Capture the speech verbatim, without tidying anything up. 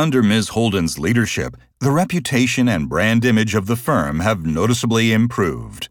under Miz Holden's leadership, the reputation and brand image of the firm have noticeably improved.